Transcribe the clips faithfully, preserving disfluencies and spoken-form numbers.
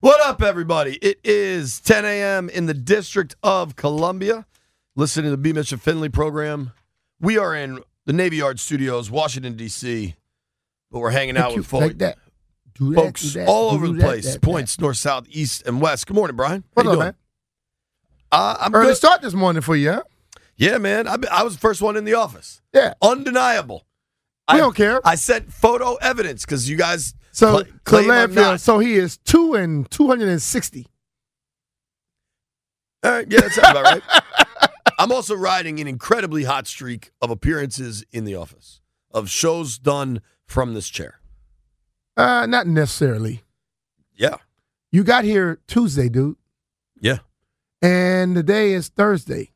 What up, everybody? It is ten a.m. in the District of Columbia. Listen to the B. Mitchell Finley program. We are in the Navy Yard Studios, Washington, D C, but we're hanging out with folks, like that. That, folks that, all over the place, that, that, points that. North, south, east, and west. Good morning, Brian. How What's you up, doing? Man? Uh, I'm Early good. Start this morning for you, huh? Yeah, man. I, I was the first one in the office. Yeah. Undeniable. We I don't care. I sent photo evidence because you guys... So, Landfield, so he is two and two hundred and sixty. All right, yeah, that sounds about right. I'm also riding an incredibly hot streak of appearances in the office, of shows done from this chair. Uh, not necessarily. Yeah, you got here Tuesday, dude. Yeah, and today is Thursday.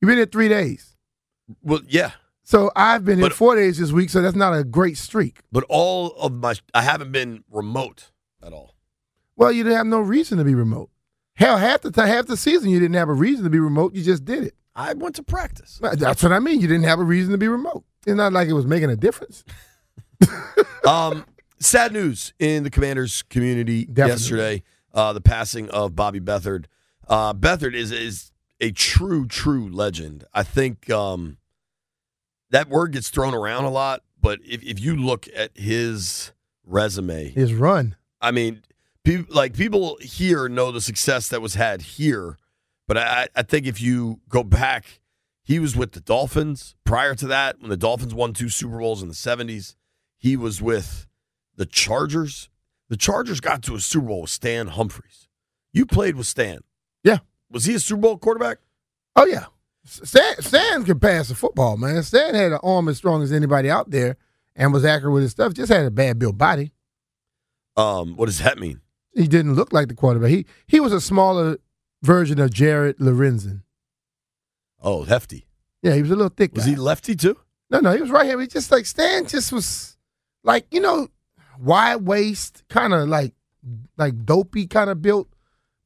You've been here three days. Well, yeah. So I've been but, here four days this week, so that's not a great streak. But all of my, I haven't been remote at all. Well, you didn't have no reason to be remote. Hell, half the time, half the season you didn't have a reason to be remote. You just did it. I went to practice. That's what I mean. You didn't have a reason to be remote. It's not like it was making a difference. um, sad news in the Commanders community. Definitely. Yesterday. Uh, the passing of Bobby Beathard. Uh, Beathard is is a true, true legend. I think. Um, That word gets thrown around a lot, but if, if you look at his resume, his run, I mean, people, like people here know the success that was had here, but I, I think if you go back, he was with the Dolphins. Prior to that, when the Dolphins won two Super Bowls in the seventies, he was with the Chargers. The Chargers got to a Super Bowl with Stan Humphries. You played with Stan. Yeah. Was he a Super Bowl quarterback? Oh, yeah. Stan, Stan could pass the football, man. Stan had an arm as strong as anybody out there and was accurate with his stuff. Just had a bad built body. Um, what does that mean? He didn't look like the quarterback. He he was a smaller version of Jared Lorenzen. Oh, hefty. Yeah, he was a little thick guy. Was he lefty too? No, no, he was right here. He just like Stan just was like, you know, wide waist, kind of like like dopey kind of built.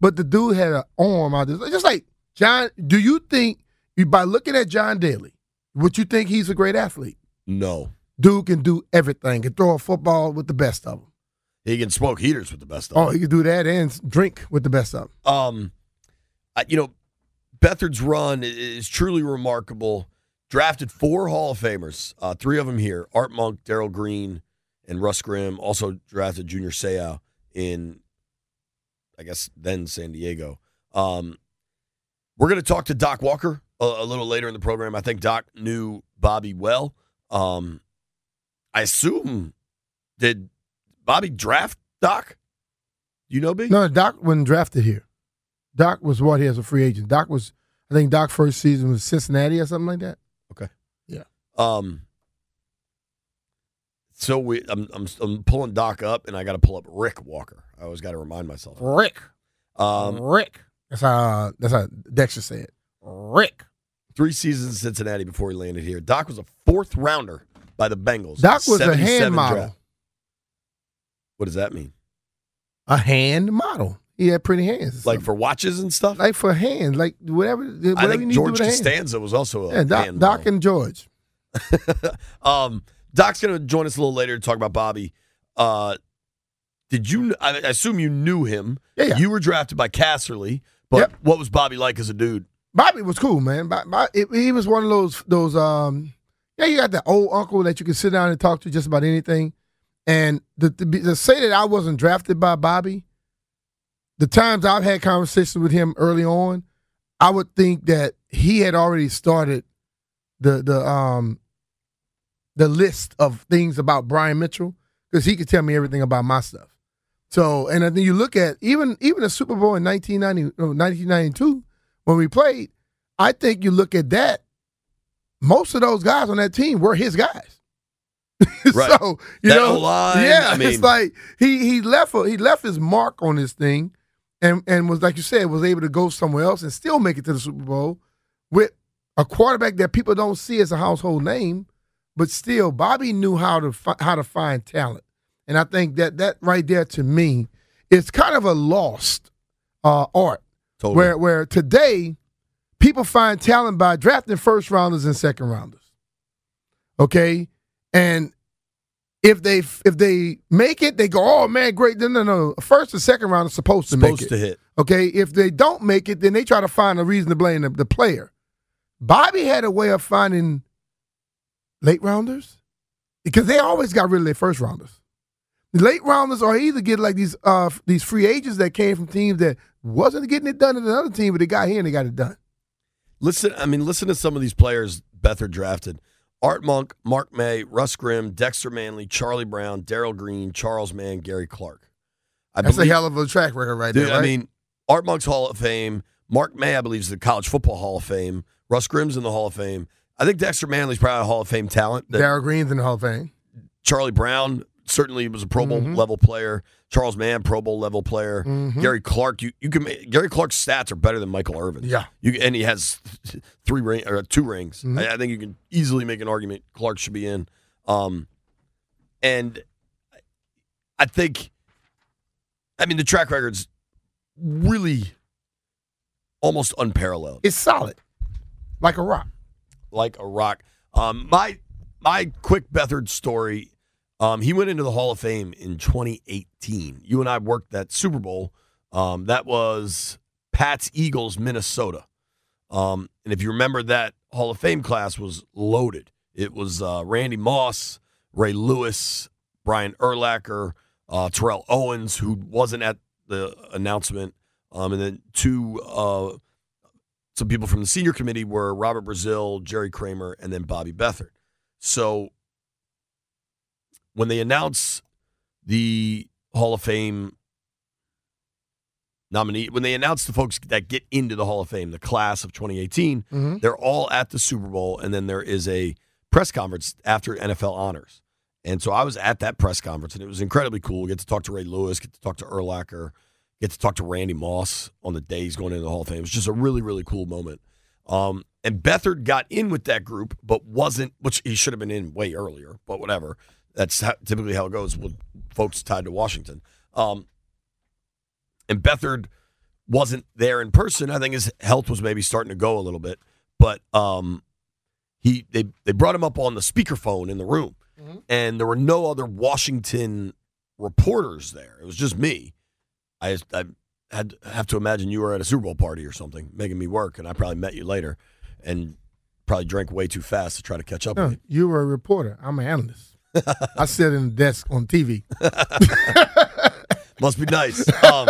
But the dude had an arm out there. Just like, John, do you think by looking at John Daly, would you think he's a great athlete? No. Dude can do everything. Can throw a football with the best of them. He can smoke heaters with the best of them. Oh, he can do that and drink with the best of them. Um, I, you know, Beathard's run is truly remarkable. Drafted four Hall of Famers, uh, three of them here, Art Monk, Daryl Green, and Russ Grimm. Also drafted Junior Seau in, I guess, then San Diego. Um, we're going to talk to Doc Walker a little later in the program. I think Doc knew Bobby well. Um, I assume, did Bobby draft Doc? You know, B? No, Doc wasn't drafted here. Doc was what here as a free agent. Doc was, I think Doc's first season was Cincinnati or something like that. Okay. Yeah. Um. So we, I'm, I'm, I'm pulling Doc up, and I got to pull up Rick Walker. I always got to remind myself. Rick. Um, Rick. That's how, that's how Dexter said. Rick. Three seasons in Cincinnati before he landed here. Doc was a fourth rounder by the Bengals. Doc was a hand model. Draft. What does that mean? A hand model. He had pretty hands. Like for watches and stuff? Like for hands. Like whatever, whatever I think you need George to do with Costanza was also a yeah, Doc, hand Doc model. And George. um, Doc's going to join us a little later to talk about Bobby. Uh, did you? I assume you knew him. Yeah, yeah. You were drafted by Casserly, but yep. What was Bobby like as a dude? Bobby was cool, man. Bobby, he was one of those, those. Um, yeah, you got that old uncle that you can sit down and talk to just about anything. And to, to, be, to say that I wasn't drafted by Bobby the times I've had conversations with him early on, I would think that he had already started the the um the list of things about Brian Mitchell, because he could tell me everything about my stuff. So, and then you look at even even the Super Bowl in nineteen ninety, nineteen ninety-two when we played, I think you look at that, most of those guys on that team were his guys. Right. So, you that know, line, yeah, I mean, it's like he he left a, he left his mark on this thing, and and was, like you said, was able to go somewhere else and still make it to the Super Bowl with a quarterback that people don't see as a household name, but still Bobby knew how to fi- how to find talent. And I think that that right there, to me, is kind of a lost uh, art. Totally. Where where today people find talent by drafting first rounders and second rounders. Okay? And if they if they make it, they go, oh, man, great. No, no, no. First and second round are supposed to supposed make it. Supposed to hit. Okay? If they don't make it, then they try to find a reason to blame the, the player. Bobby had a way of finding late rounders, because they always got rid of their first rounders. Late rounders are either get like these uh, these free agents that came from teams that wasn't getting it done in another team, but they got here and they got it done. Listen, I mean, listen to some of these players Beathard drafted. Art Monk, Mark May, Russ Grimm, Dexter Manley, Charlie Brown, Daryl Green, Charles Mann, Gary Clark. I That's believe, a hell of a track record right dude, there, right? I mean, Art Monk's Hall of Fame. Mark May, I believe, is the College Football Hall of Fame. Russ Grimm's in the Hall of Fame. I think Dexter Manley's probably a Hall of Fame talent. Daryl Green's in the Hall of Fame. Charlie Brown certainly was a Pro Bowl mm-hmm. level player. Charles Mann, Pro Bowl level player. Mm-hmm. Gary Clark, you, you can Gary Clark's stats are better than Michael Irvin. Yeah, you, and he has three ring, or two rings. Mm-hmm. I, I think you can easily make an argument Clark should be in. Um, and I think, I mean, the track record's really almost unparalleled. It's solid, like a rock, like a rock. Um, my my quick Beathard story. Um, he went into the Hall of Fame in twenty eighteen. You and I worked that Super Bowl. Um, that was Pats Eagles Minnesota, um, and if you remember, that Hall of Fame class was loaded. It was uh, Randy Moss, Ray Lewis, Brian Urlacher, uh, Terrell Owens, who wasn't at the announcement, um, and then two uh, some people from the senior committee were Robert Brazil, Jerry Kramer, and then Bobby Beathard. So when they announce the Hall of Fame nominee, when they announce the folks that get into the Hall of Fame, the class of twenty eighteen, mm-hmm. they're all at the Super Bowl, and then there is a press conference after N F L Honors. And so I was at that press conference, and it was incredibly cool. Get to talk to Ray Lewis, get to talk to Urlacher, get to talk to Randy Moss on the day he's going into the Hall of Fame. It was just a really, really cool moment. Um, and Beathard got in with that group, but wasn't, which he should have been in way earlier, but whatever. That's how, typically how it goes with folks tied to Washington. Um, and Beathard wasn't there in person. I think his health was maybe starting to go a little bit. But um, he they, they brought him up on the speakerphone in the room. Mm-hmm. And there were no other Washington reporters there. It was just me. I, I had have to imagine you were at a Super Bowl party or something, making me work, and I probably met you later and probably drank way too fast to try to catch up no, with you. You were a reporter. I'm an analyst. I sit in the desk on T V. Must be nice. Um,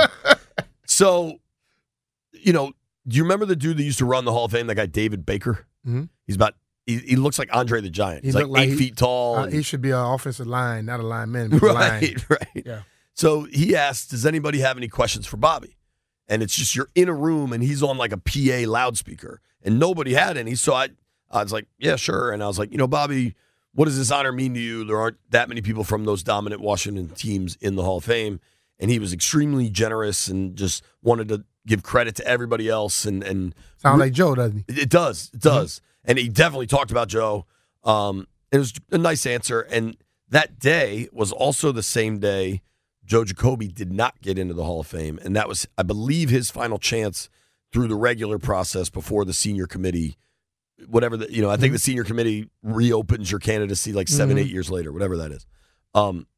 so, you know, do you remember the dude that used to run the Hall of Fame, that guy David Baker? Mm-hmm. He's about, he, he looks like Andre the Giant. He's he like eight like he, feet tall. Uh, and, he should be an offensive line, not a lineman. But right, a line. Right. Yeah. So he asked, does anybody have any questions for Bobby? And it's just you're in a room and he's on like a P A loudspeaker. And nobody had any. So I, I was like, yeah, sure. And I was like, you know, Bobby, what does this honor mean to you? There aren't that many people from those dominant Washington teams in the Hall of Fame. And he was extremely generous and just wanted to give credit to everybody else. And, and sound like Joe, doesn't he? It does. It does. Mm-hmm. And he definitely talked about Joe. Um, it was a nice answer. And that day was also the same day Joe Jacoby did not get into the Hall of Fame. And that was, I believe, his final chance through the regular process before the senior committee. Whatever the, you know, I think the senior committee reopens your candidacy like seven, mm-hmm. eight years later, whatever that is. Um,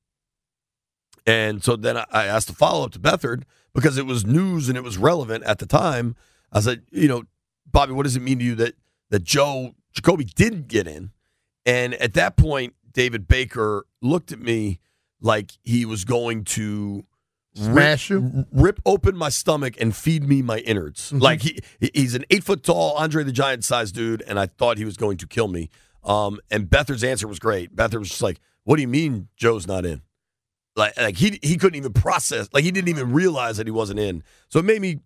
and so then I, I asked a follow up to Beathard because it was news and it was relevant at the time. I said, you know, Bobby, what does it mean to you that that Joe Jacoby didn't get in? And at that point, David Baker looked at me like he was going to Smash rip, you? Rip open my stomach and feed me my innards. Mm-hmm. Like, he he's an eight-foot-tall, Andre the Giant-sized dude, and I thought he was going to kill me. Um, and Beathard's answer was great. Beathard was just like, what do you mean Joe's not in? Like, like he he couldn't even process. Like, he didn't even realize that he wasn't in. So it made me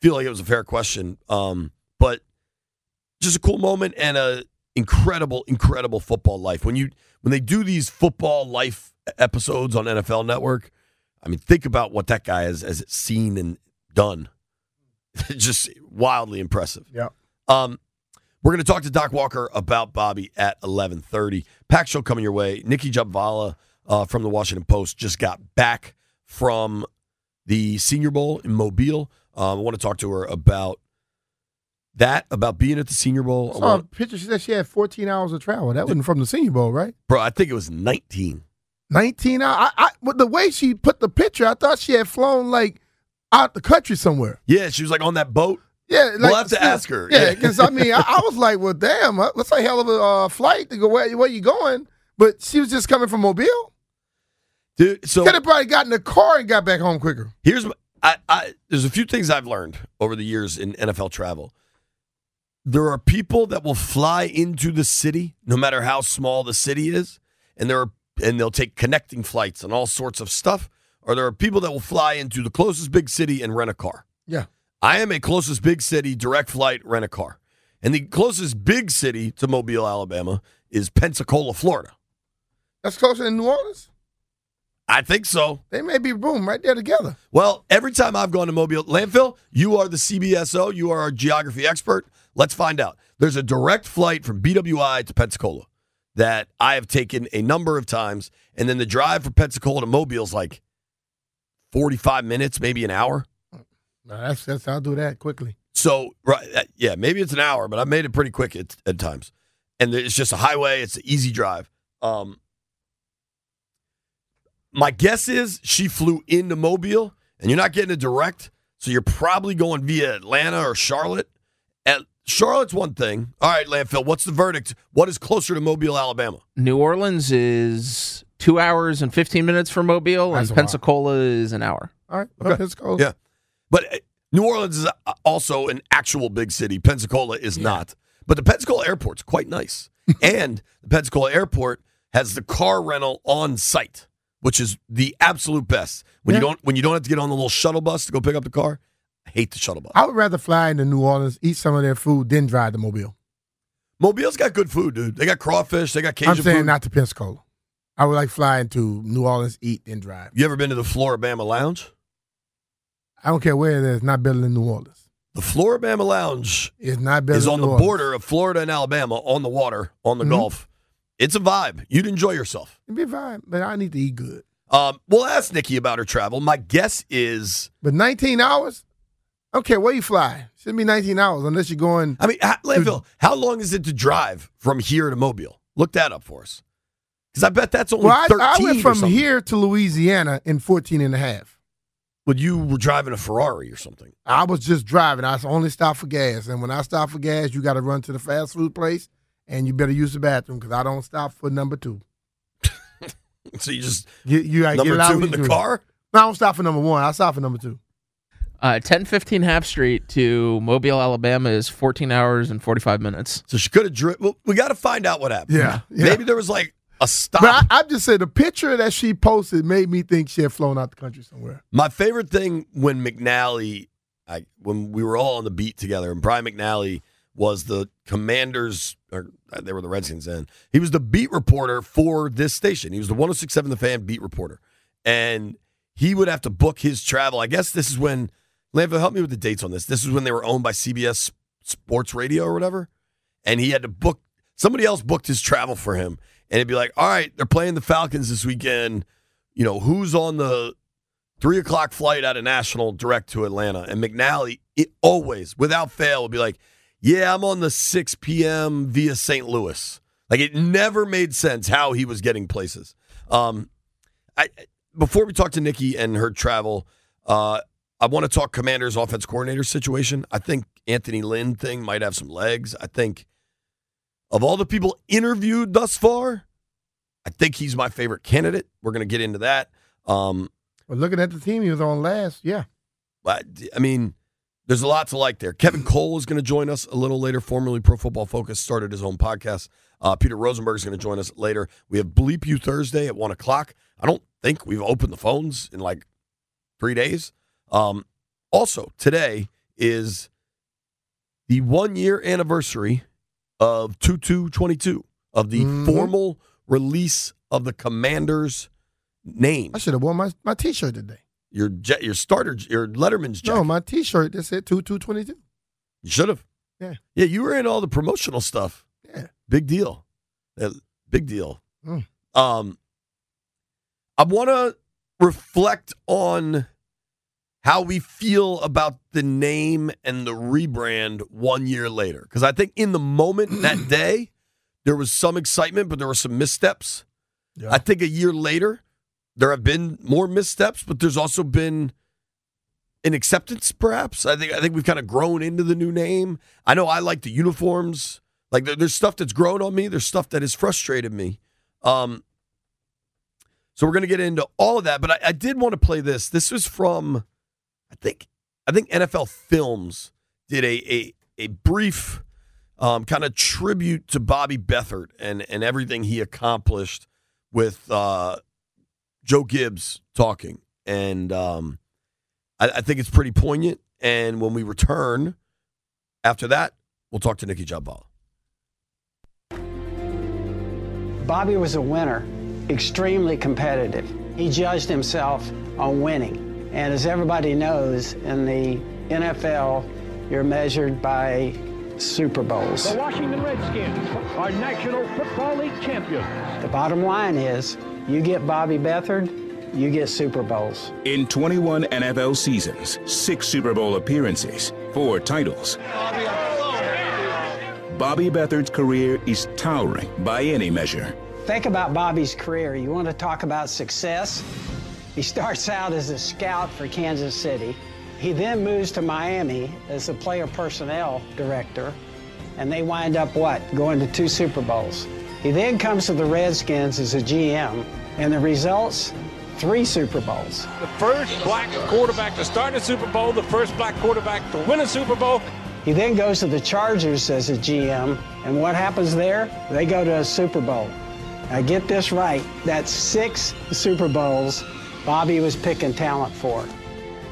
feel like it was a fair question. Um, but just a cool moment and a incredible, incredible football life. When you when they do these football life episodes on N F L Network, I mean, think about what that guy has, has seen and done. Just wildly impressive. Yeah. Um, we're going to talk to Doc Walker about Bobby at eleven thirty. Pack show coming your way. Nikki Jhabvala uh, from the Washington Post just got back from the Senior Bowl in Mobile. Uh, I want to talk to her about that, about being at the Senior Bowl. I saw a picture. She said she had fourteen hours of travel. That wasn't from the Senior Bowl, right? Bro, I think it was nineteen. nineteen hours? I, I, but the way she put the picture, I thought she had flown, like, out the country somewhere. Yeah, she was, like, on that boat. Yeah. Like, we'll have to ask her. Yeah, because, yeah. I mean, I, I was like, well, damn, that's a hell of a uh, flight to go where, where you going. But she was just coming from Mobile. Dude, so. Could have probably got in the car and got back home quicker. Here's I, I, There's a few things I've learned over the years in N F L travel. There are people that will fly into the city, no matter how small the city is, and there are and they'll take connecting flights and all sorts of stuff, or there are people that will fly into the closest big city and rent a car. Yeah. I am a closest big city, direct flight, rent a car. And the closest big city to Mobile, Alabama is Pensacola, Florida. That's closer than New Orleans? I think so. They may be, boom, right there together. Well, every time I've gone to Mobile, Landfill, you are the C B S O, you are our geography expert. Let's find out. There's a direct flight from B W I to Pensacola that I have taken a number of times, and then the drive from Pensacola to Mobile is like forty-five minutes, maybe an hour. No, that's, that's I'll do that quickly. So, right, yeah, maybe it's an hour, but I've made it pretty quick at, at times. And it's just a highway. It's an easy drive. Um, my guess is she flew into Mobile, and you're not getting a direct, so you're probably going via Atlanta or Charlotte. At, Charlotte's one thing. All right, Landfill, what's the verdict? What is closer to Mobile, Alabama? New Orleans is two hours and fifteen minutes from Mobile, that's and Pensacola lot. Is an hour. All right, okay. Pensacola. Yeah. But New Orleans is also an actual big city. Pensacola is yeah. not. But the Pensacola airport's quite nice. And the Pensacola airport has the car rental on site, which is the absolute best. When yeah. you don't when you don't have to get on the little shuttle bus to go pick up the car. Hate the shuttle bus. I would rather fly into New Orleans, eat some of their food, then drive to Mobile. Mobile's got good food, dude. They got crawfish. They got Cajun food. I'm saying food. Not to Pensacola. I would like fly into New Orleans, eat, then drive. You ever been to the Floribama Lounge? I don't care where it is. It's not better than New Orleans. The Floribama Lounge is not better. Is than on New the Orleans. Border of Florida and Alabama, on the water, on the mm-hmm. Gulf. It's a vibe. You'd enjoy yourself. It'd be a vibe, but I need to eat good. Um, we'll ask Nikki about her travel. My guess is, but nineteen hours. Okay, where you fly? Shouldn't be nineteen hours unless you're going. I mean, Landfill, how long is it to drive from here to Mobile? Look that up for us. Because I bet that's only well, I, thirteen I went from here to Louisiana in fourteen and a half. Well, you were driving a Ferrari or something. I was just driving. I only stopped for gas. And when I stop for gas, you got to run to the fast food place, and you better use the bathroom because I don't stop for number two. So you just you, you number get number two in the do. Car? No, I don't stop for number one. I stop for number two. Uh, ten fifteen Half Street to Mobile, Alabama is fourteen hours and forty-five minutes. So she could have driven. Well, we got to find out what happened. Yeah, yeah. Maybe there was like a stop. But I, I just said the picture that she posted made me think she had flown out the country somewhere. My favorite thing when McNally, I, when we were all on the beat together, and Brian McNally was the Commanders, or they were the Redskins then. He was the beat reporter for this station. He was the one oh six point seven The Fan beat reporter. And he would have to book his travel. I guess this is when. Landfill, help me with the dates on this. This is when they were owned by C B S Sports Radio or whatever, and he had to book – somebody else booked his travel for him, and it'd be like, all right, they're playing the Falcons this weekend. You know, who's on the three o'clock flight out of National direct to Atlanta? And McNally, it always, without fail, would be like, yeah, I'm on the six p.m. via Saint Louis. Like, it never made sense how he was getting places. Um, I before we talk to Nikki and her travel uh, – I want to talk Commanders offense coordinator situation. I think Anthony Lynn thing might have some legs. I think of all the people interviewed thus far, I think he's my favorite candidate. We're going to get into that. Um, But looking at the team he was on last, yeah. But, I mean, there's a lot to like there. Kevin Cole is going to join us a little later, formerly Pro Football Focus, started his own podcast. Uh, Peter Rosenberg is going to join us later. We have Bleep You Thursday at one o'clock. I don't think we've opened the phones in like three days. Um, also, today is the one-year anniversary of two two twenty-two, of the mm-hmm. formal release of the Commander's name. I should have worn my, my T-shirt today. Your your starter, your Letterman's jacket. No, my T-shirt that said two two twenty-two. You should have. Yeah. Yeah, you were in all the promotional stuff. Yeah. Big deal. Yeah, big deal. Mm. Um, I want to reflect on how we feel about the name and the rebrand one year later. Because I think in the moment that day, there was some excitement, but there were some missteps. Yeah. I think a year later, there have been more missteps, but there's also been an acceptance, perhaps. I think I think we've kind of grown into the new name. I know I like the uniforms. Like, there, there's stuff that's grown on me. There's stuff that has frustrated me. Um, so we're going to get into all of that. But I, I did want to play this. This was from... I think I think N F L Films did a a, a brief um, kind of tribute to Bobby Beathard and and everything he accomplished with uh, Joe Gibbs talking. And um, I, I think it's pretty poignant. And when we return after that, we'll talk to Nikki Jhabvala. Bobby was a winner, extremely competitive. He judged himself on winning. And as everybody knows, in the N F L, you're measured by Super Bowls. The Washington Redskins are National Football League champions. The bottom line is, you get Bobby Beathard, you get Super Bowls. In twenty-one N F L seasons, six Super Bowl appearances, four titles, Bobby Beathard's career is towering by any measure. Think about Bobby's career. You want to talk about success? He starts out as a scout for Kansas City. He then moves to Miami as the player personnel director, and they wind up what? Going to two Super Bowls. He then comes to the Redskins as a G M, and the results, three Super Bowls. The first black quarterback to start a Super Bowl, the first black quarterback to win a Super Bowl. He then goes to the Chargers as a G M, and what happens there? They go to a Super Bowl. Now get this right, that's six Super Bowls Bobby was picking talent for.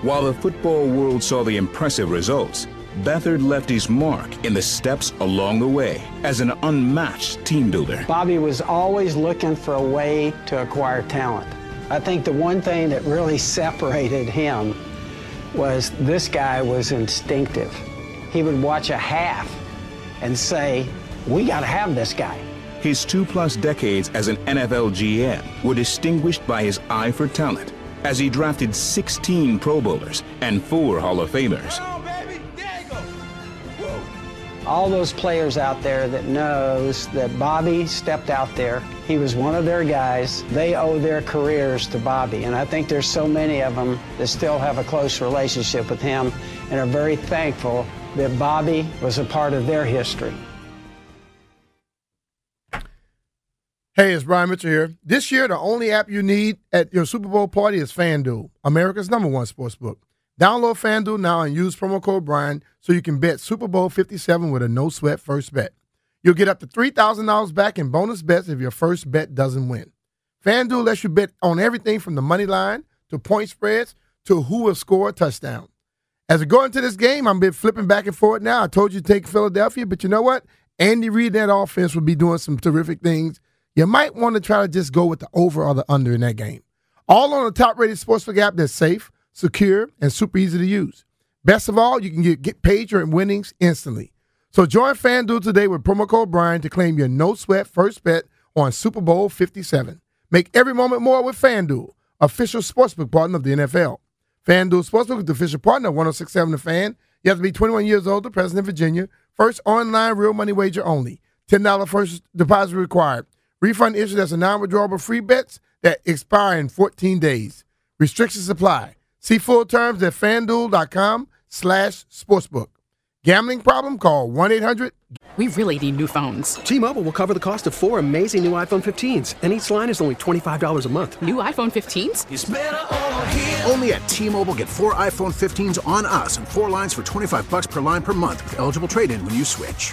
While the football world saw the impressive results, Beathard left his mark in the steps along the way as an unmatched team builder. Bobby was always looking for a way to acquire talent. I think the one thing that really separated him was this guy was instinctive. He would watch a half and say, we got to have this guy. His two-plus decades as an N F L G M were distinguished by his eye for talent, as he drafted sixteen Pro Bowlers and four Hall of Famers. Come on, baby. There you go. All those players out there that knows that Bobby stepped out there, he was one of their guys. They owe their careers to Bobby, and I think there's so many of them that still have a close relationship with him and are very thankful that Bobby was a part of their history. Hey, it's Brian Mitchell here. This year, the only app you need at your Super Bowl party is FanDuel, America's number one sportsbook. Download FanDuel now and use promo code Brian so you can bet Super Bowl fifty-seven with a no-sweat first bet. You'll get up to three thousand dollars back in bonus bets if your first bet doesn't win. FanDuel lets you bet on everything from the money line to point spreads to who will score a touchdown. As we go into this game, I'm been flipping back and forth now. I told you to take Philadelphia, but you know what? Andy Reid, that offense, will be doing some terrific things. You might want to try to just go with the over or the under in that game. All on a top-rated sportsbook app that's safe, secure, and super easy to use. Best of all, you can get, get paid your winnings instantly. So join FanDuel today with promo code Brian to claim your no-sweat first bet on Super Bowl fifty-seven. Make every moment more with FanDuel, official sportsbook partner of the N F L. FanDuel Sportsbook is the official partner of one oh six point seven The Fan. You have to be twenty-one years old, present in Virginia. First online real money wager only. ten dollars first deposit required. Refund issued as a non-withdrawable free bets that expire in fourteen days. Restrictions apply. See full terms at fanduel dot com slash sportsbook. Gambling problem? Call one eight hundred. We really need new phones. T-Mobile will cover the cost of four amazing new iPhone fifteens, and each line is only twenty-five dollars a month. New iPhone fifteens? It's better over here. Only at T-Mobile, get four iPhone fifteens on us and four lines for twenty-five dollars per line per month with eligible trade-in when you switch.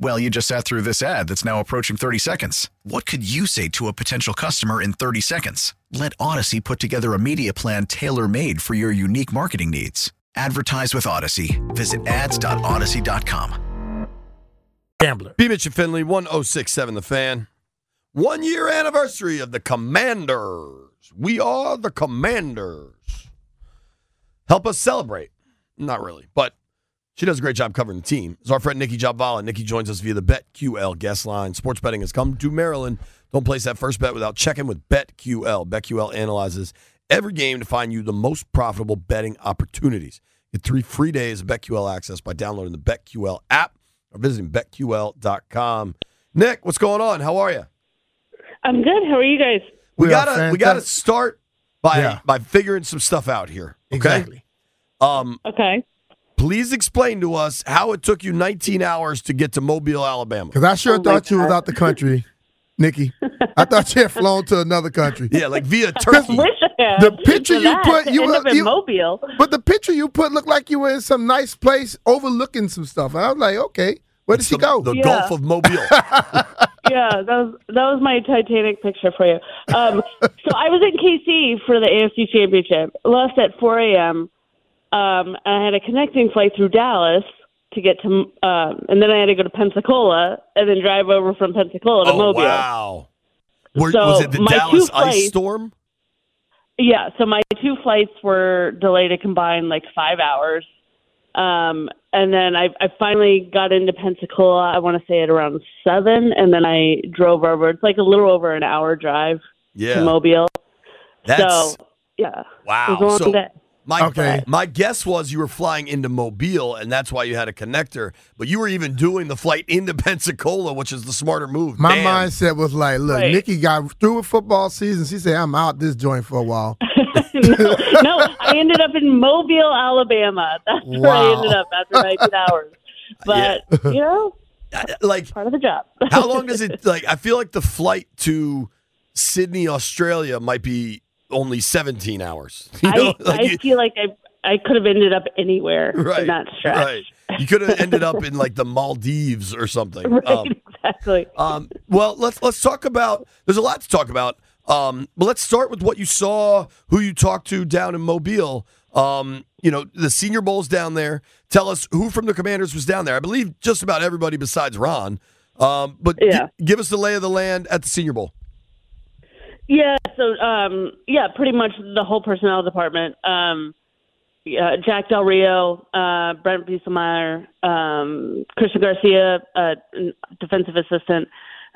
Well, you just sat through this ad that's now approaching thirty seconds. What could you say to a potential customer in thirty seconds? Let Odyssey put together a media plan tailor-made for your unique marketing needs. Advertise with Odyssey. Visit ads dot odyssey dot com. Gambler. B. Mitch and Finley, one oh six point seven The Fan. One year anniversary of the Commanders. We are the Commanders. Help us celebrate. Not really, but she does a great job covering the team. It's our friend Nikki Jhabvala. Nikki joins us via the BetQL guest line. Sports betting has come to Maryland. Don't place that first bet without checking with BetQL. BetQL analyzes every game to find you the most profitable betting opportunities. Get three free days of BetQL access by downloading the BetQL app or visiting bet Q L dot com. Nick, what's going on? How are you? I'm good. How are you guys? We, we gotta we gotta start by yeah. by figuring some stuff out here. Okay? Exactly. Um, okay. Please explain to us how it took you nineteen hours to get to Mobile, Alabama. Because I sure oh thought you were out the country, Nikki. I thought you had flown to another country. Yeah, like via Turkey. The picture you put, you were in Mobile. But the picture you put looked like you were in some nice place overlooking some stuff. And I was like, okay, where did she go? The yeah. Gulf of Mobile. Yeah, that was that was my Titanic picture for you. Um, so I was in K C for the A F C Championship. Left at four a.m. Um, I had a connecting flight through Dallas to get to, um, and then I had to go to Pensacola and then drive over from Pensacola to oh, Mobile. Wow! Were, so was it the Dallas flights, ice storm? Yeah. So my two flights were delayed a combined like five hours, um, and then I, I finally got into Pensacola. I want to say at around seven, and then I drove over. It's like a little over an hour drive yeah. to Mobile. That's, so yeah. Wow. It was a long day. My, okay. my guess was you were flying into Mobile, and that's why you had a connector. But you were even doing the flight into Pensacola, which is the smarter move. My Damn. mindset was like, look, right. Nikki got through with football season. She said, I'm out this joint for a while. no, no, I ended up in Mobile, Alabama. That's wow. where I ended up after nineteen hours. But, yeah. you know, like part of the job. How long does it, like, I feel like the flight to Sydney, Australia might be only seventeen hours. You know? I, like I you, feel like I I could have ended up anywhere right, in that stretch. Right. You could have ended up in like the Maldives or something. Right, um, exactly. Um, well, let's let's talk about, there's a lot to talk about, um, but let's start with what you saw, who you talked to down in Mobile. Um, you know, the Senior Bowl's down there. Tell us who from the Commanders was down there. I believe just about everybody besides Ron. Um, but yeah. g- give us the lay of the land at the Senior Bowl. Yeah, so, um, yeah, pretty much the whole personnel department. Um, yeah, Jack Del Rio, uh, Brent Bieselmeyer, um, Christian Garcia, uh, defensive assistant.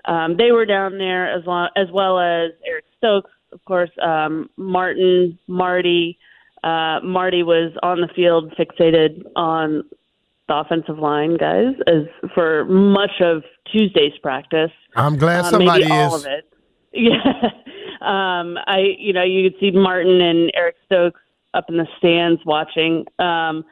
Um, they were down there as, long, as well as Eric Stokes, of course, um, Martin, Marty. Uh, Marty was on the field fixated on the offensive line, guys, as for much of Tuesday's practice. I'm glad uh, somebody maybe is. All of it. Yeah. Um, I, you know, you could see Martin and Eric Stokes up in the stands watching. Um,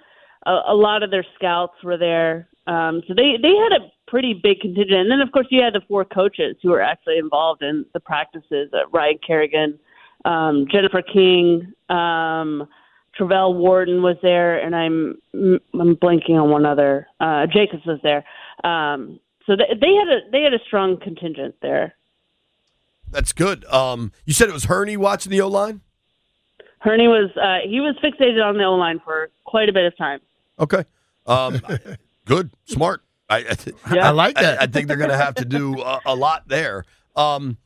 a, a lot of their scouts were there. Um, so they, they had a pretty big contingent. And then, of course, you had the four coaches who were actually involved in the practices, uh, Ryan Kerrigan, um, Jennifer King, um, Travell Warden was there, and I'm I'm blanking on one other. Uh, Jacobs was there. Um, so they, they had a they had a strong contingent there. That's good. Um, you said it was Hurney watching the O-line? Hurney was uh, he was fixated on the O-line for quite a bit of time. Okay. Um, good. Smart. I, I, th- yeah. I like that. I, I think they're going to have to do a, a lot there. Um,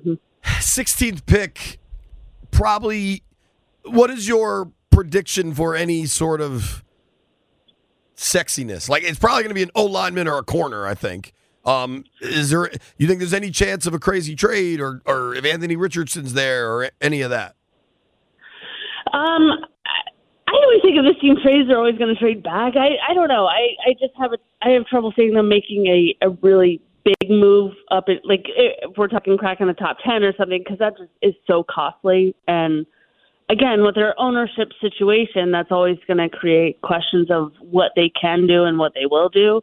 mm-hmm. sixteenth pick, probably. What is your prediction for any sort of sexiness? Like, it's probably going to be an O-lineman or a corner, I think. Um, is there? You think there's any chance of a crazy trade, or, or if Anthony Richardson's there, or any of that? Um, I always think if this team trades, they're always going to trade back. I, I don't know. I, I just have a, I have trouble seeing them making a, a really big move up. At, like if we're talking cracking the top ten or something, because that just is so costly. And again, with their ownership situation, that's always going to create questions of what they can do and what they will do.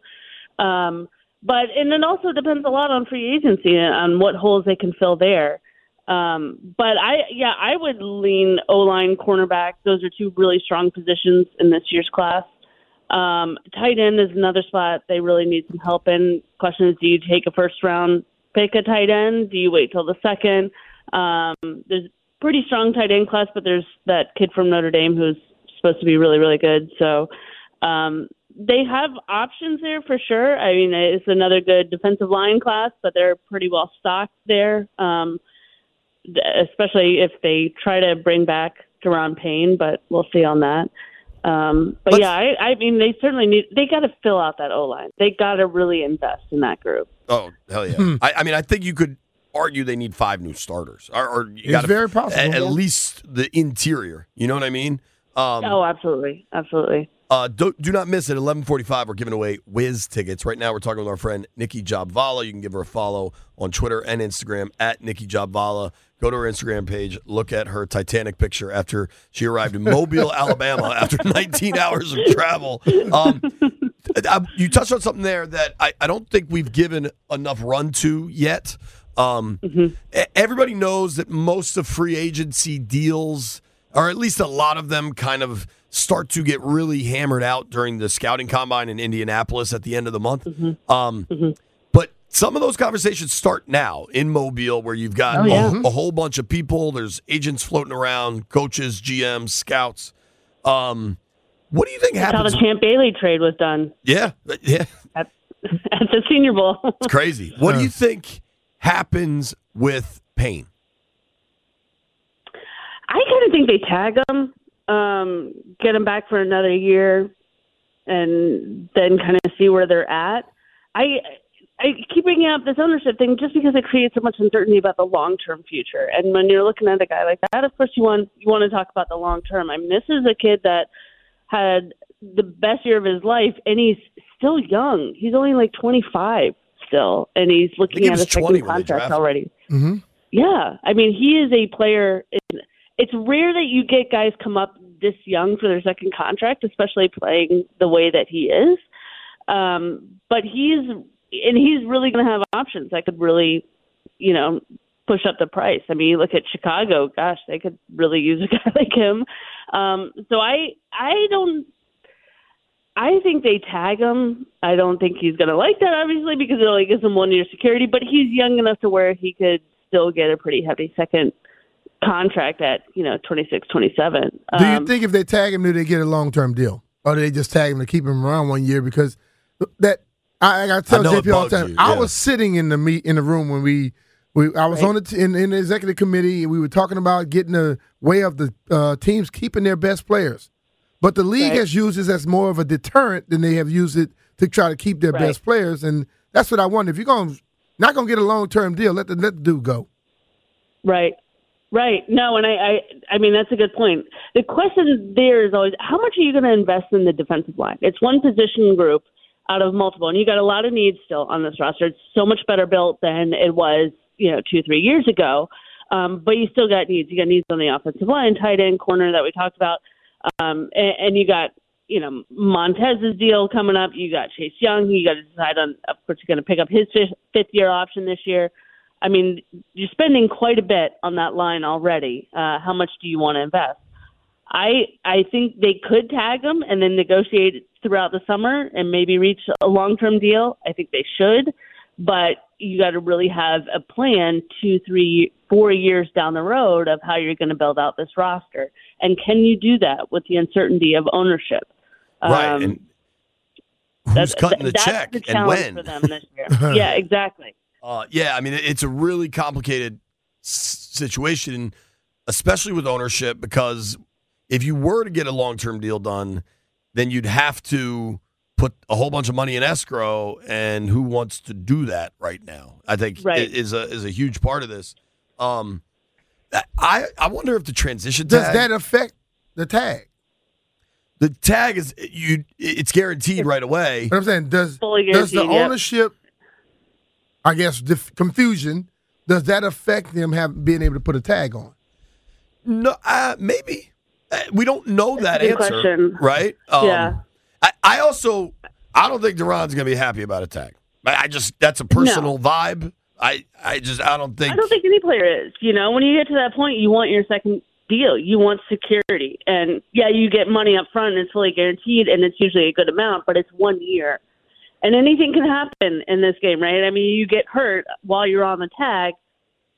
Um, But and it also depends a lot on free agency and on what holes they can fill there. Um, but I, yeah, I would lean O-line, cornerback. Those are two really strong positions in this year's class. Um, tight end is another spot they really need some help in. Question is, do you take a first round pick a tight end? Do you wait till the second? Um, there's pretty strong tight end class, but there's that kid from Notre Dame who's supposed to be really, really good. So. Um, They have options there for sure. I mean, it's another good defensive line class, but they're pretty well stocked there, um, especially if they try to bring back Daron Payne, but we'll see on that. Um, but, Let's, yeah, I, I mean, they certainly need – they got to fill out that O-line. They got to really invest in that group. Oh, hell yeah. Hmm. I, I mean, I think you could argue they need five new starters. Or, or you gotta, it's very possible. At, yeah. at least the interior. You know what I mean? Um, oh, absolutely. Absolutely. Uh, do, do not miss it. eleven forty-five, we're giving away Wiz tickets. Right now, we're talking with our friend Nikki Jhabvala. You can give her a follow on Twitter and Instagram, at Nikki Jhabvala. Go to her Instagram page. Look at her Titanic picture after she arrived in Mobile, Alabama, after nineteen hours of travel. Um, I, you touched on something there that I, I don't think we've given enough run to yet. Um, mm-hmm. Everybody knows that most of free agency deals, or at least a lot of them, kind of start to get really hammered out during the scouting combine in Indianapolis at the end of the month. Mm-hmm. Um, mm-hmm. But some of those conversations start now in Mobile, where you've got oh, yeah. a, a whole bunch of people. There's agents floating around, coaches, G Ms, scouts. Um, what do you think That's happens? That's how the Champ Bailey trade was done. Yeah. yeah. At, at the Senior Bowl. It's crazy. What do you think happens with Payne? I kind of think they tag him. Um, get them back for another year, and then kind of see where they're at. I I keep bringing up this ownership thing just because it creates so much uncertainty about the long term future. And when you're looking at a guy like that, of course you want you want to talk about the long term. I mean, this is a kid that had the best year of his life, and he's still young. He's only like twenty-five still, and he's looking at a second contract already. Mm-hmm. Yeah, I mean, he is a player. In, It's rare that you get guys come up this young for their second contract, especially playing the way that he is. Um, but he's and he's really going to have options that could really, you know, push up the price. I mean, you look at Chicago. Gosh, they could really use a guy like him. Um, so I I don't. I think they tag him. I don't think he's going to like that, obviously, because it only gives him one year security. But he's young enough to where he could still get a pretty hefty second contract at, you know, twenty-six, twenty-seven. Um, do you think if they tag him, do they get a long-term deal? Or do they just tag him to keep him around one year? Because that I, I got to tell J P all the time, you, yeah. I was sitting in the meet, in the room when we, we I was right. on the t- in, in the executive committee, and we were talking about getting the way of the uh, teams keeping their best players. But the league right. has used this as more of a deterrent than they have used it to try to keep their right. best players. And that's what I wonder. If you're gonna not going to get a long-term deal, let the, let the dude go. Right. Right. No, and I, I I mean, that's a good point. The question there is always, how much are you going to invest in the defensive line? It's one position group out of multiple, and you got a lot of needs still on this roster. It's so much better built than it was, you know, two, three years ago, um, but you still got needs. You got needs on the offensive line, tight end, corner that we talked about, um, and, and you got, you know, Montez's deal coming up. You got Chase Young. You got to decide on, of course, you're going to pick up his fifth-year option this year. I mean, you're spending quite a bit on that line already. Uh, how much do you want to invest? I I think they could tag him and then negotiate throughout the summer and maybe reach a long-term deal. I think they should, but you got to really have a plan two, three, four years down the road of how you're going to build out this roster. And can you do that with the uncertainty of ownership? Right. Um, and who's that's, cutting the that's check the challenge and when? For them this year. Yeah, exactly. Uh, yeah, I mean, it's a really complicated situation, especially with ownership, because if you were to get a long-term deal done, then you'd have to put a whole bunch of money in escrow, and who wants to do that right now? I think right. is a is a huge part of this. Um, I I wonder if the transition tag, does that affect the tag? The tag is you; it's guaranteed right away. But I'm saying, does does the ownership, yep. I guess, dif- confusion, does that affect them have being able to put a tag on? No, uh, maybe. We don't know that answer, question. Right? Um, yeah. I, I also, I don't think Daron's going to be happy about a tag. I, I just, that's a personal no. vibe. I, I just, I don't think. I don't think any player is. You know, when you get to that point, you want your second deal. You want security. And, yeah, you get money up front, and it's fully guaranteed, and it's usually a good amount, but it's one year. And anything can happen in this game, right? I mean, you get hurt while you're on the tag.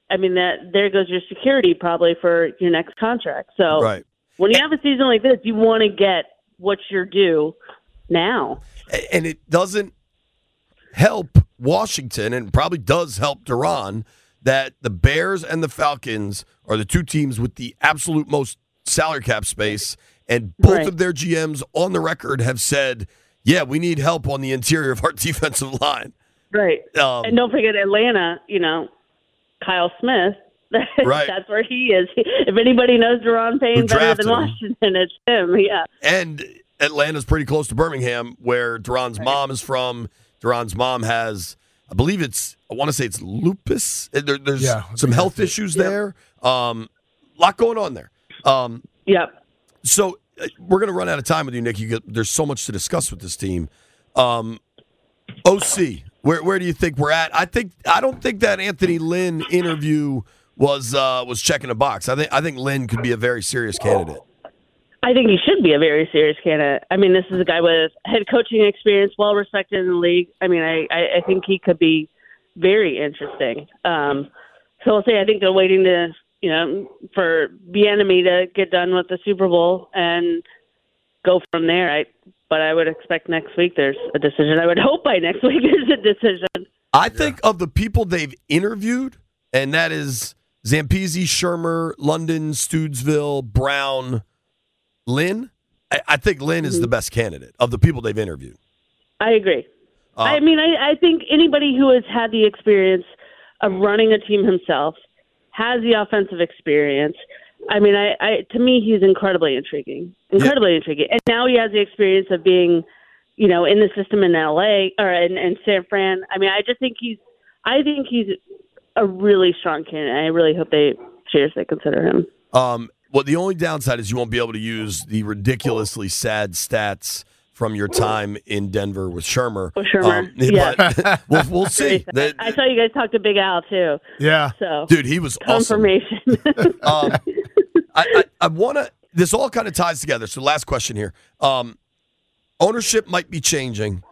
I mean, that there goes your security probably for your next contract. So, right. When you have a season like this, you want to get what you're due now. And it doesn't help Washington, and probably does help Daron, that the Bears and the Falcons are the two teams with the absolute most salary cap space, and both right. of their G Ms on the record have said, yeah, we need help on the interior of our defensive line. Right. Um, and don't forget Atlanta, you know, Kyle Smith. Right. That's where he is. If anybody knows Daron Payne better than Washington, him. It's him. Yeah. And Atlanta's pretty close to Birmingham, where Daron's right. mom is from. Daron's mom has, I believe it's, I want to say it's lupus. There, there's yeah, some health issues yep. there. A um, lot going on there. Um, yep. So we're going to run out of time with you, Nick. You get, there's so much to discuss with this team. Um, O C, where where do you think we're at? I think I don't think that Anthony Lynn interview was uh, was checking a box. I think I think Lynn could be a very serious candidate. I think he should be a very serious candidate. I mean, this is a guy with head coaching experience, well respected in the league. I mean, I, I, I think he could be very interesting. Um, so I'll say I think they're waiting to you know for Bieniemy to get done with the Super Bowl and go from there. I but I would expect next week there's a decision. I would hope by next week there's a decision. I think yeah. of the people they've interviewed, and that is Zampezi, Schirmer, London, Studesville, Brown, Lynn. I, I think Lynn mm-hmm. is the best candidate of the people they've interviewed. I agree. Uh, I mean, I, I think anybody who has had the experience of running a team himself has the offensive experience. I mean, I, I to me, he's incredibly intriguing, incredibly yeah. intriguing. And now he has the experience of being, you know, in the system in L A or in, in San Fran. I mean, I just think he's, I think he's a really strong candidate. I really hope they seriously consider him. Um, well, the only downside is you won't be able to use the ridiculously sad stats from your time in Denver with Schirmer. With Schirmer, um, yeah. We'll, we'll see. I saw you guys talk to Big Al, too. Yeah. So, dude, he was confirmation. Awesome. um, I, I, I want to – this all kind of ties together. So last question here. Um, ownership might be changing,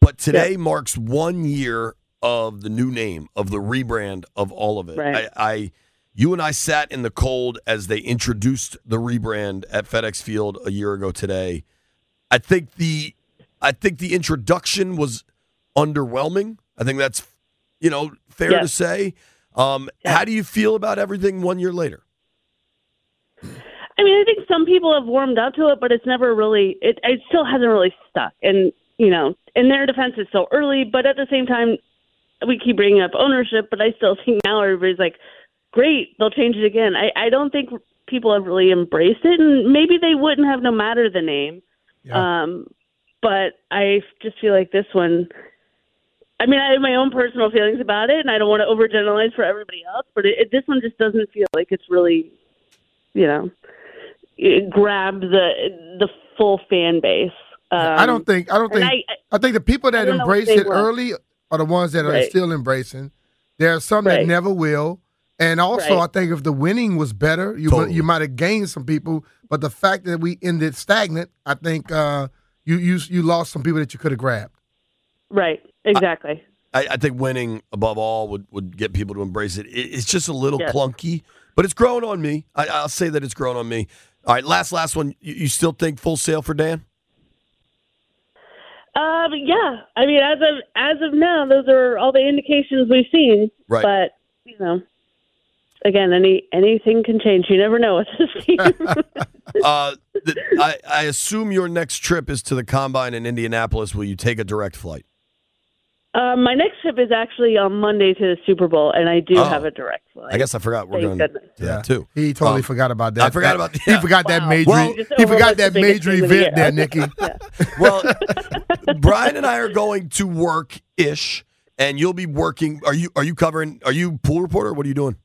but today yeah. marks one year – of the new name, of the rebrand, of all of it. Right. I, I, you and I sat in the cold as they introduced the rebrand at FedEx Field a year ago today. I think the, I think the introduction was underwhelming. I think that's, you know, fair yes. to say. Um, yes. How do you feel about everything one year later? I mean, I think some people have warmed up to it, but it's never really. It, it still hasn't really stuck. And you know, in their defense, it's so early, but at the same time. We keep bringing up ownership, but I still think now everybody's like, great, they'll change it again. I, I don't think people have really embraced it, and maybe they wouldn't have no matter the name. Yeah. Um, but I just feel like this one, I mean, I have my own personal feelings about it, and I don't want to overgeneralize for everybody else, but it, it, this one just doesn't feel like it's really, you know, it grabbed the the full fan base. Um, I don't think, I don't think, I, I think the people that embraced it early – are the ones that are right. still embracing. There are some right. that never will, And also, right. I think if the winning was better, you totally. you might have gained some people. But the fact that we ended stagnant, I think uh, you you you lost some people that you could have grabbed. Right. Exactly. I, I think winning above all would, would get people to embrace it. it it's just a little yes. clunky, but it's grown on me. I, I'll say that it's grown on me. All right, last last one. You, you still think full sale for Dan? Um. Yeah. I mean, as of as of now, those are all the indications we've seen. Right. But you know. Again, any anything can change. You never know with this team. uh, th- I, I assume your next trip is to the Combine in Indianapolis. Will you take a direct flight? Uh, my next trip is actually on Monday to the Super Bowl, and I do oh. have a direct flight. I guess I forgot we're Thank going goodness. to that, too. He totally um, forgot about that. I forgot about that. Yeah. He forgot wow. that major, well, he forgot that major event the there, Nikki. Yeah. Well, Brian and I are going to work-ish, and you'll be working. Are you, are you covering – are you pool reporter? What are you doing?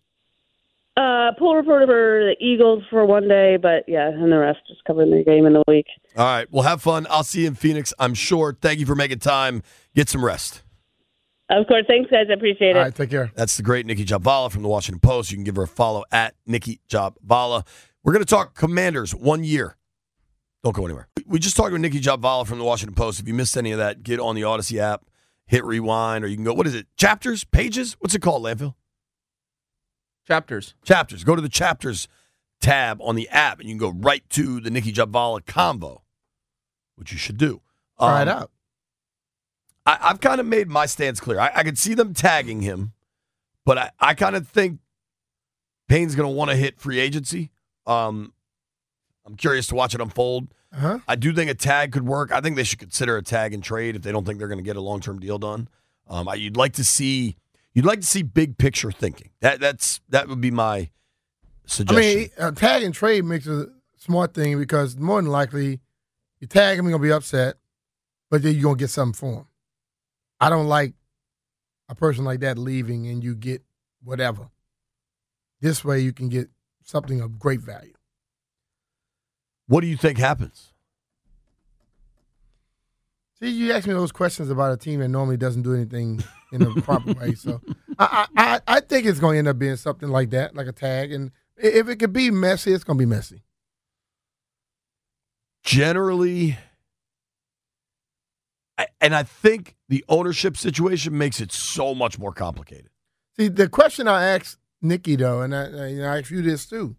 Uh, pool reporter for the Eagles for one day, but yeah, and the rest just covering their game in the week. All right, well, have fun. I'll see you in Phoenix, I'm sure. Thank you for making time. Get some rest. Of course. Thanks, guys. I appreciate it. All right, take care. That's the great Nikki Jhabvala from the Washington Post. You can give her a follow at Nikki Jhabvala. We're going to talk Commanders one year. Don't go anywhere. We just talked with Nikki Jhabvala from the Washington Post. If you missed any of that, get on the Odyssey app, hit rewind, or you can go, what is it, chapters, pages? What's it called, Landfill? Chapters. Chapters. Go to the Chapters tab on the app, and you can go right to the Nikki Jhabvala combo, which you should do. Um, right up. I, I've kind of made my stance clear. I, I could see them tagging him, but I, I kind of think Payne's going to want to hit free agency. Um, I'm curious to watch it unfold. Uh-huh. I do think a tag could work. I think they should consider a tag and trade if they don't think they're going to get a long-term deal done. Um, I, you'd like to see... You'd like to see big picture thinking. That that's that would be my suggestion. I mean, tag and trade makes a smart thing because more than likely, you tag him, you're going to be upset, but then you're going to get something for him. I don't like a person like that leaving and you get whatever. This way you can get something of great value. What do you think happens? See, you ask me those questions about a team that normally doesn't do anything in the proper way. So I, I, I think it's going to end up being something like that, like a tag. And if it could be messy, it's going to be messy. Generally, and I think the ownership situation makes it so much more complicated. See, the question I asked Nikki, though, and I, you know, I asked you this, too.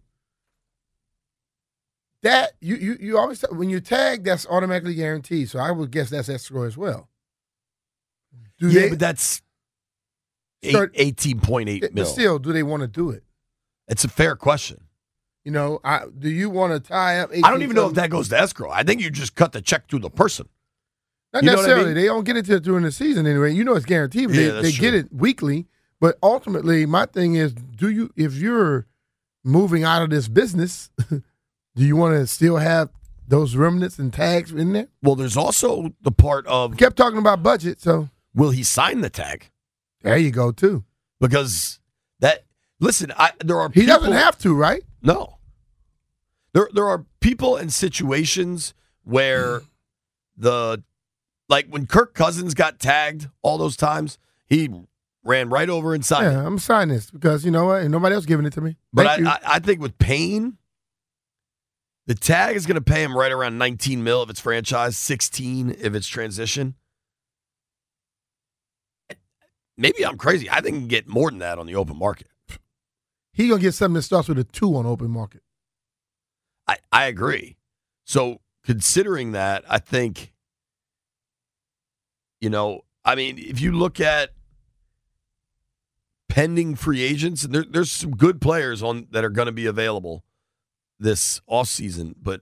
That you, you you always when you tag, that's automatically guaranteed. So I would guess that's escrow as well. Do yeah, they, but that's eighteen point eight mil. Still, do they want to do it? It's a fair question. You know, I do you want to tie up? I don't even know if that goes to escrow. I think you just cut the check to the person. Not you necessarily. I mean? They don't get it till during the season anyway. You know, it's guaranteed. But yeah, they they true. get it weekly. But ultimately, my thing is, do you if you're moving out of this business? Do you want to still have those remnants and tags in there? Well, there's also the part of... We kept talking about budget, so... Will he sign the tag? There you go, too. Because that... Listen, I, there are he people... He doesn't have to, right? No. There there are people and situations where the... Like when Kirk Cousins got tagged all those times, he ran right over and signed yeah, it. I'm signing this because, you know what, nobody else giving it to me. But I, I, I think with Payne... The tag is going to pay him right around nineteen mil if it's franchise, sixteen if it's transition. Maybe I'm crazy. I think he can get more than that on the open market. He's going to get something that starts with a two on open market. I, I agree. So considering that, I think, you know, I mean, if you look at pending free agents, and there, there's some good players on that are going to be available this offseason, but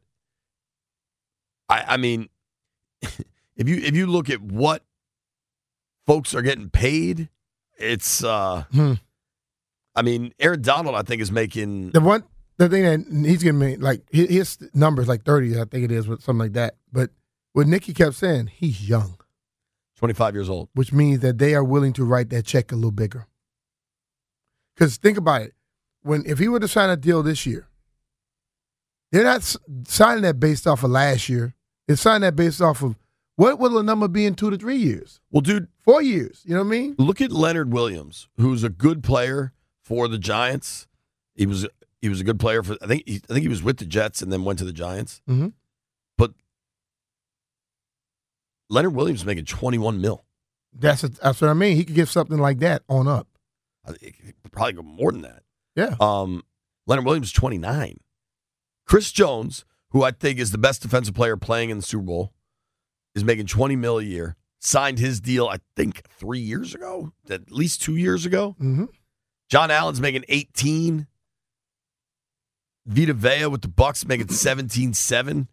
I, I mean, if you if you look at what folks are getting paid, it's uh, hmm. I mean, Aaron Donald, I think, is making the one the thing that he's getting made, like his, his numbers like thirty, I think it is, with something like that. But what Nikki kept saying, he's young, twenty five years old, which means that they are willing to write that check a little bigger. Because think about it, when if he were to sign a deal this year. They're not signing that based off of last year. They're signing that based off of what will the number be in two to three years? Well, dude. Four years. You know what I mean? Look at Leonard Williams, who's a good player, for the Giants. He was he was a good player for. I think he, I think he was with the Jets and then went to the Giants. Mm-hmm. But Leonard Williams is making twenty-one mil. That's a, that's what I mean. He could give something like that on up. I, it could probably go more than that. Yeah. Um, Leonard Williams twenty-nine. Chris Jones, who I think is the best defensive player playing in the Super Bowl, is making twenty mil a year. Signed his deal, I think, three years ago, at least two years ago. Mm-hmm. John Allen's making eighteen. Vita Vea with the Bucks making seventeen seven.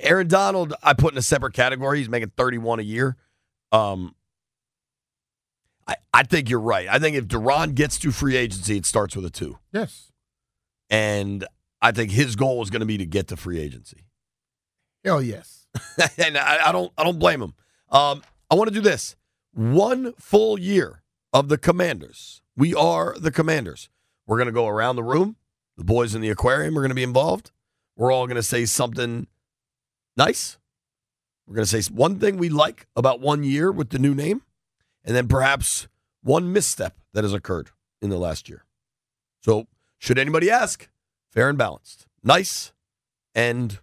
Aaron Donald, I put in a separate category. He's making thirty-one a year. Um, I, I think you're right. I think if Daron gets to free agency, it starts with a two. Yes. And I think his goal is going to be to get to free agency. Hell yes. And I, I don't I don't blame him. Um, I want to do this. One full year of the Commanders. We are the Commanders. We're going to go around the room. The boys in the aquarium are going to be involved. We're all going to say something nice. We're going to say one thing we like about one year with the new name, and then perhaps one misstep that has occurred in the last year. So should anybody ask, fair and balanced, nice and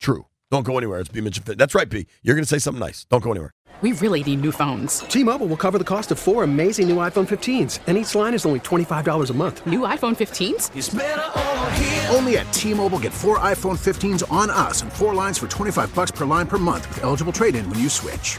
true. Don't go anywhere. It's B. Mitchell. That's right, B. You're going to say something nice. Don't go anywhere. We really need new phones. T-Mobile will cover the cost of four amazing new iPhone fifteens, and each line is only twenty-five dollars a month. New iPhone fifteens? It's better over here. Only at T-Mobile, get four iPhone fifteens on us and four lines for twenty-five dollars per line per month with eligible trade-in when you switch.